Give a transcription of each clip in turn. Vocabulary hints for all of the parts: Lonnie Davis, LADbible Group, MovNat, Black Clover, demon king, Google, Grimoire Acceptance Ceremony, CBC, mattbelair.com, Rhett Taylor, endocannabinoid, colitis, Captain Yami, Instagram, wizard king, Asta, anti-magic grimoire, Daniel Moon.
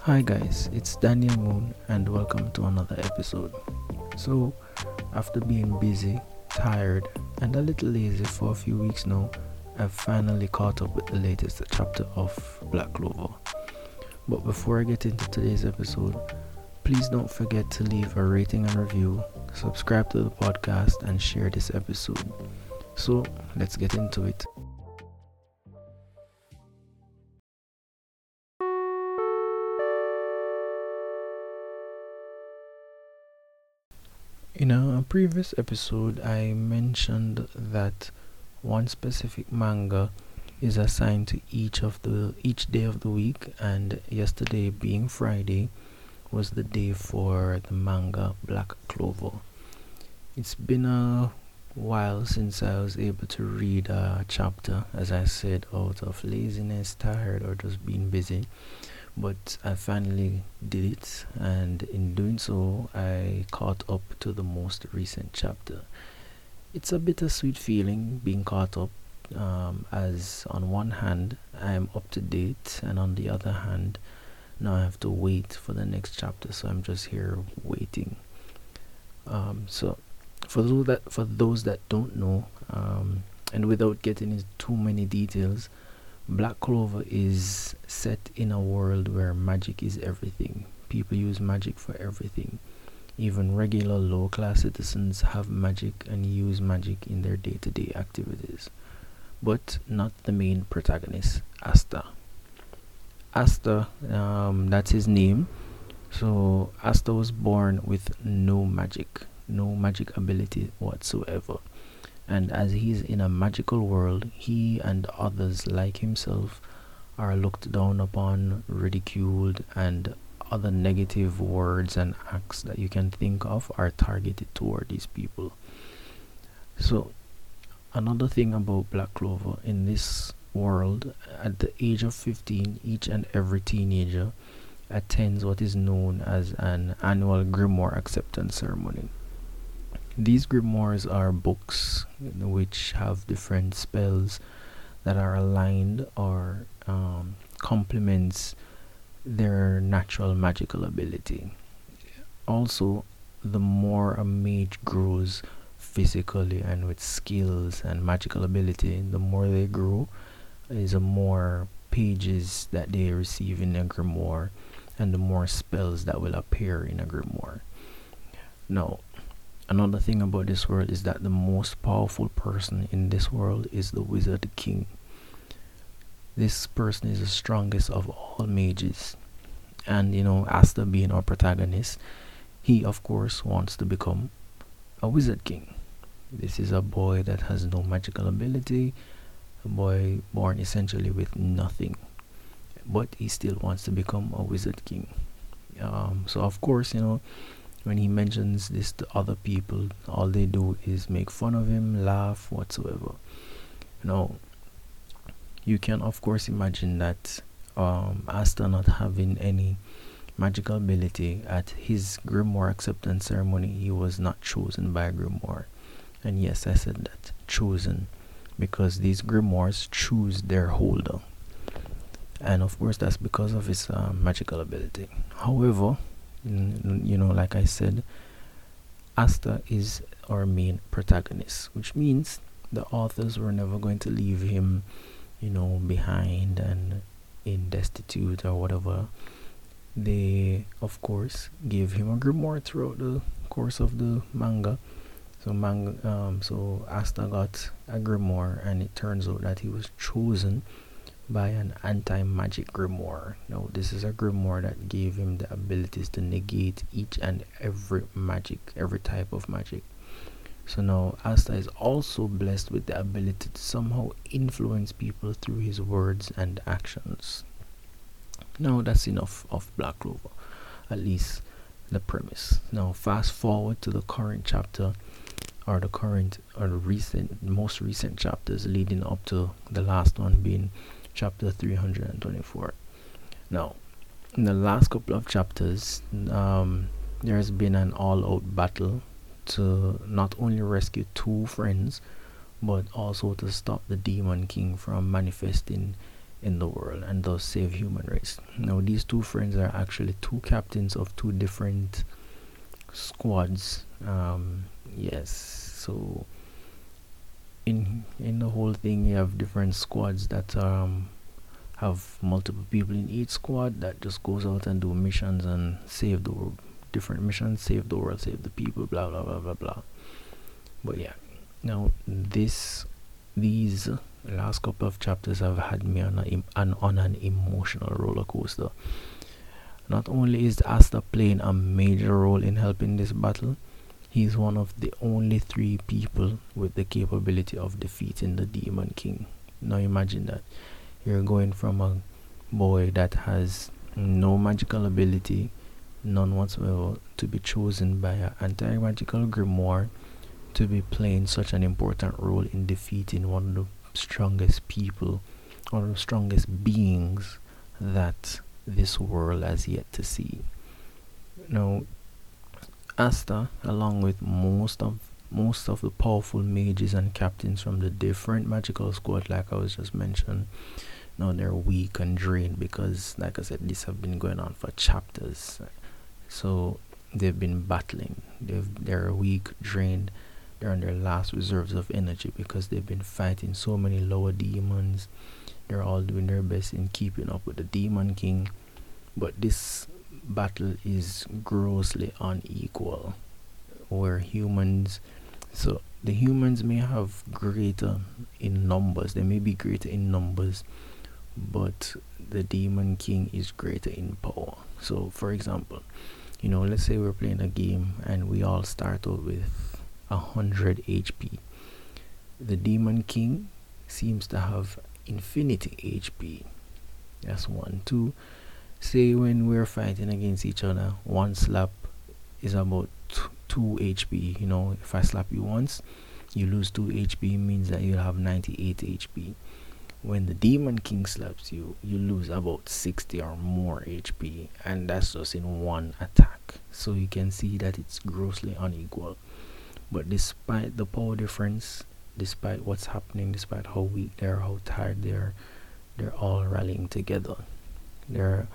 Hi guys, it's Daniel Moon and welcome to another episode. So after being busy, tired and a little lazy for a few weeks now, I've finally caught up with the latest chapter of Black Clover. But before I get into today's episode, please don't forget to leave a rating and review, subscribe to the podcast and share this episode. So let's get into it. In a previous episode, I mentioned that one specific manga is assigned to each day of the week, and yesterday being Friday was the day for the manga Black Clover. It's been a while since I was able to read a chapter, as I said, out of laziness, tired or just being busy, but I finally did it, and in doing so I caught up to the most recent chapter. It's a bittersweet feeling being caught up, as on one hand I'm up to date and on the other hand now I have to wait for the next chapter, so I'm just here waiting. So for those that don't know, and without getting into too many details, Black Clover is set in a world where magic is everything. People use magic for everything. Even regular low-class citizens have magic and use magic in their day-to-day activities. But not the main protagonist, Asta. Asta, that's his name. So Asta was born with no magic ability whatsoever. And as he's in a magical world, he and others like himself are looked down upon, ridiculed, and other negative words and acts that you can think of are targeted toward these people. So another thing about Black Clover, in this world, at the age of 15, each and every teenager attends what is known as an annual Grimoire Acceptance Ceremony. These grimoires are books which have different spells that are aligned or complements their natural magical ability. Also, the more a mage grows physically and with skills and magical ability, the more they grow is the more pages that they receive in a grimoire and the more spells that will appear in a grimoire. Now, another thing about this world is that the most powerful person in this world is the Wizard King. This person is the strongest of all mages. And Asta being our protagonist, he of course wants to become a Wizard King. This is a boy that has no magical ability, a boy born essentially with nothing. But he still wants to become a Wizard King. So of course, when he mentions this to other people, all they do is make fun of him, laugh, whatsoever. Now, you can of course imagine that Asta not having any magical ability, at his Grimoire Acceptance Ceremony, he was not chosen by a grimoire. And yes, I said that, chosen, because these grimoires choose their holder. And of course, that's because of his magical ability. However, like I said, Asta is our main protagonist, which means the authors were never going to leave him, behind and in destitute or whatever. They, of course, gave him a grimoire throughout the course of the manga. So Asta got a grimoire, and it turns out that he was chosen by an anti-magic grimoire. Now, this is a grimoire that gave him the abilities to negate each and every magic, every type of magic. So now Asta is also blessed with the ability to somehow influence people through his words and actions. Now, that's enough of Black Clover, at least the premise. Now, fast forward to the current chapter, or the most recent chapters leading up to the last one being chapter 324. Now, in the last couple of chapters, there has been an all-out battle to not only rescue two friends, but also to stop the Demon King from manifesting in the world and thus save human race. Now these two friends are actually two captains of two different squads. Yes, so in the whole thing you have different squads that have multiple people in each squad that just goes out and do missions and save the world, different missions, save the world, save the people, blah blah blah blah blah. But yeah, now these last couple of chapters have had me on an emotional roller coaster. Not only is Asta playing a major role in helping this battle, he's one of the only three people with the capability of defeating the Demon King. Now imagine that. You're going from a boy that has no magical ability, none whatsoever, to be chosen by an anti-magical grimoire to be playing such an important role in defeating one of the strongest people, one of the strongest beings that this world has yet to see. Now, Asta, along with most of the powerful mages and captains from the different magical squad, like I was just mentioned, now they're weak and drained because, like I said, these have been going on for chapters. So they've been battling. They're weak, drained. They're on their last reserves of energy because they've been fighting so many lower demons. They're all doing their best in keeping up with the Demon King, but this battle is grossly unequal. We're humans, so the humans may have greater in numbers. They may be greater in numbers, but the Demon King is greater in power. So, for example, you know, let's say we're playing a game and we all start out with 100 HP. The Demon King seems to have infinity HP. That's 1, 2. Say when we're fighting against each other, one slap is about 2 HP. You know, if I slap you once, you lose 2 HP, means that you'll have 98 HP. When the Demon King slaps you, you lose about 60 or more HP, and that's just in one attack. So you can see that it's grossly unequal. But despite the power difference, despite what's happening, despite how weak they are, how tired they are, they're all rallying together. They're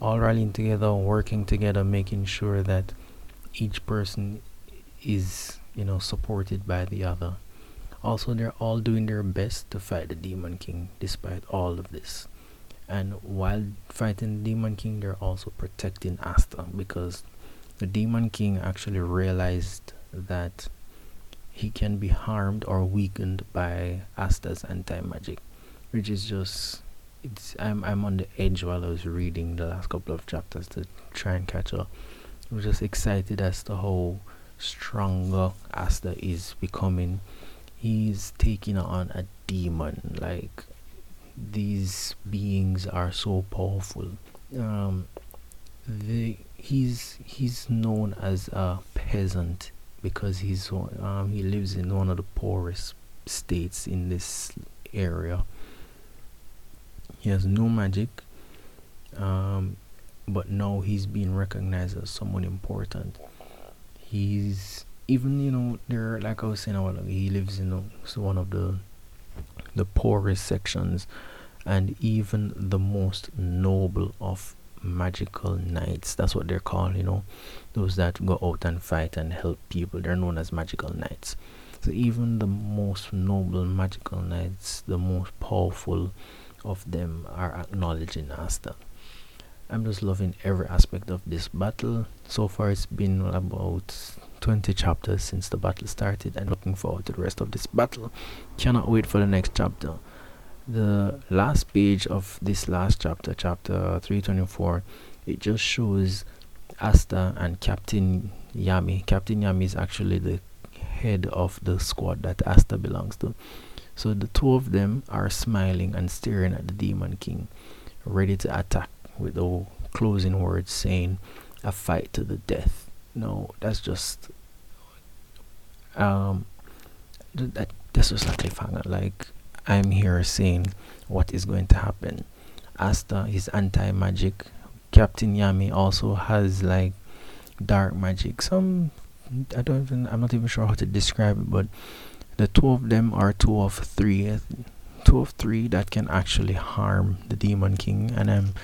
all rallying together, working together, making sure that each person is, you know, supported by the other. Also, they're all doing their best to fight the Demon King despite all of this. And while fighting the Demon King, they're also protecting Asta, because the Demon King actually realized that he can be harmed or weakened by Asta's anti-magic, which is just, I'm on the edge while I was reading the last couple of chapters to try and catch up. I was just excited as to how stronger Asta is becoming. He's taking on a demon. Like, these beings are so powerful. He's known as a peasant because he lives in one of the poorest states in this area. He has no magic, but now he's being recognized as someone important. He's even, you know, there, like I was saying a while ago, he lives in one of the poorest sections, and even the most noble of magical knights, that's what they're called, you know, those that go out and fight and help people, they're known as magical knights. So even the most noble magical knights, the most powerful of them, are acknowledging Asta. I'm just loving every aspect of this battle. So far it's been about 20 chapters since the battle started, and looking forward to the rest of this battle. Cannot wait for the next chapter. The last page of this last chapter, chapter 324, it just shows Asta and Captain Yami. Captain Yami is actually the head of the squad that Asta belongs to. So the two of them are smiling and staring at the Demon King, ready to attack, with the closing words saying, "A fight to the death." No, that's just that's just a cliffhanger. Like, I'm here saying what is going to happen. Asta is anti-magic. Captain Yami also has like dark magic. I'm not even sure how to describe it, but the two of them are two of three, two of three that can actually harm the Demon King, and I'm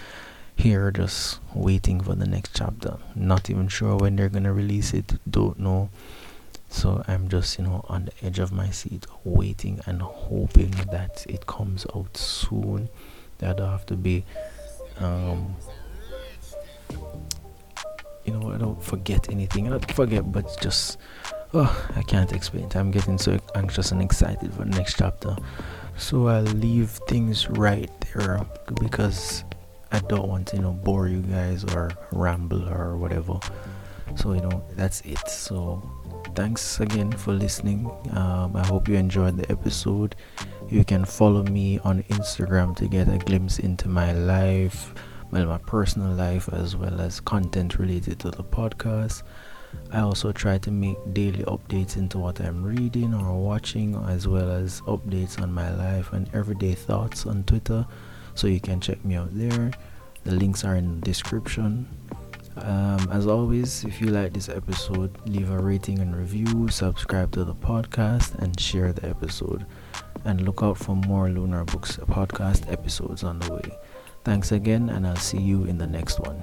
here just waiting for the next chapter. Not even sure when they're gonna release it, don't know. So I'm just, on the edge of my seat, waiting and hoping that it comes out soon, that I don't have to be I don't forget anything. I don't forget, but just I can't explain it. I'm getting so anxious and excited for the next chapter. So I'll leave things right there because I don't want to bore you guys or ramble or whatever. So that's it. So thanks again for listening. I hope you enjoyed the episode. You can follow me on Instagram to get a glimpse into my life, my personal life, as well as content related to the podcast. I also try to make daily updates into what I'm reading or watching, as well as updates on my life and everyday thoughts on Twitter, so you can check me out there. The links are in the description. As always, if you like this episode, leave a rating and review, subscribe to the podcast, and share the episode. And look out for more Lunar Books podcast episodes on the way. Thanks again, and I'll see you in the next one.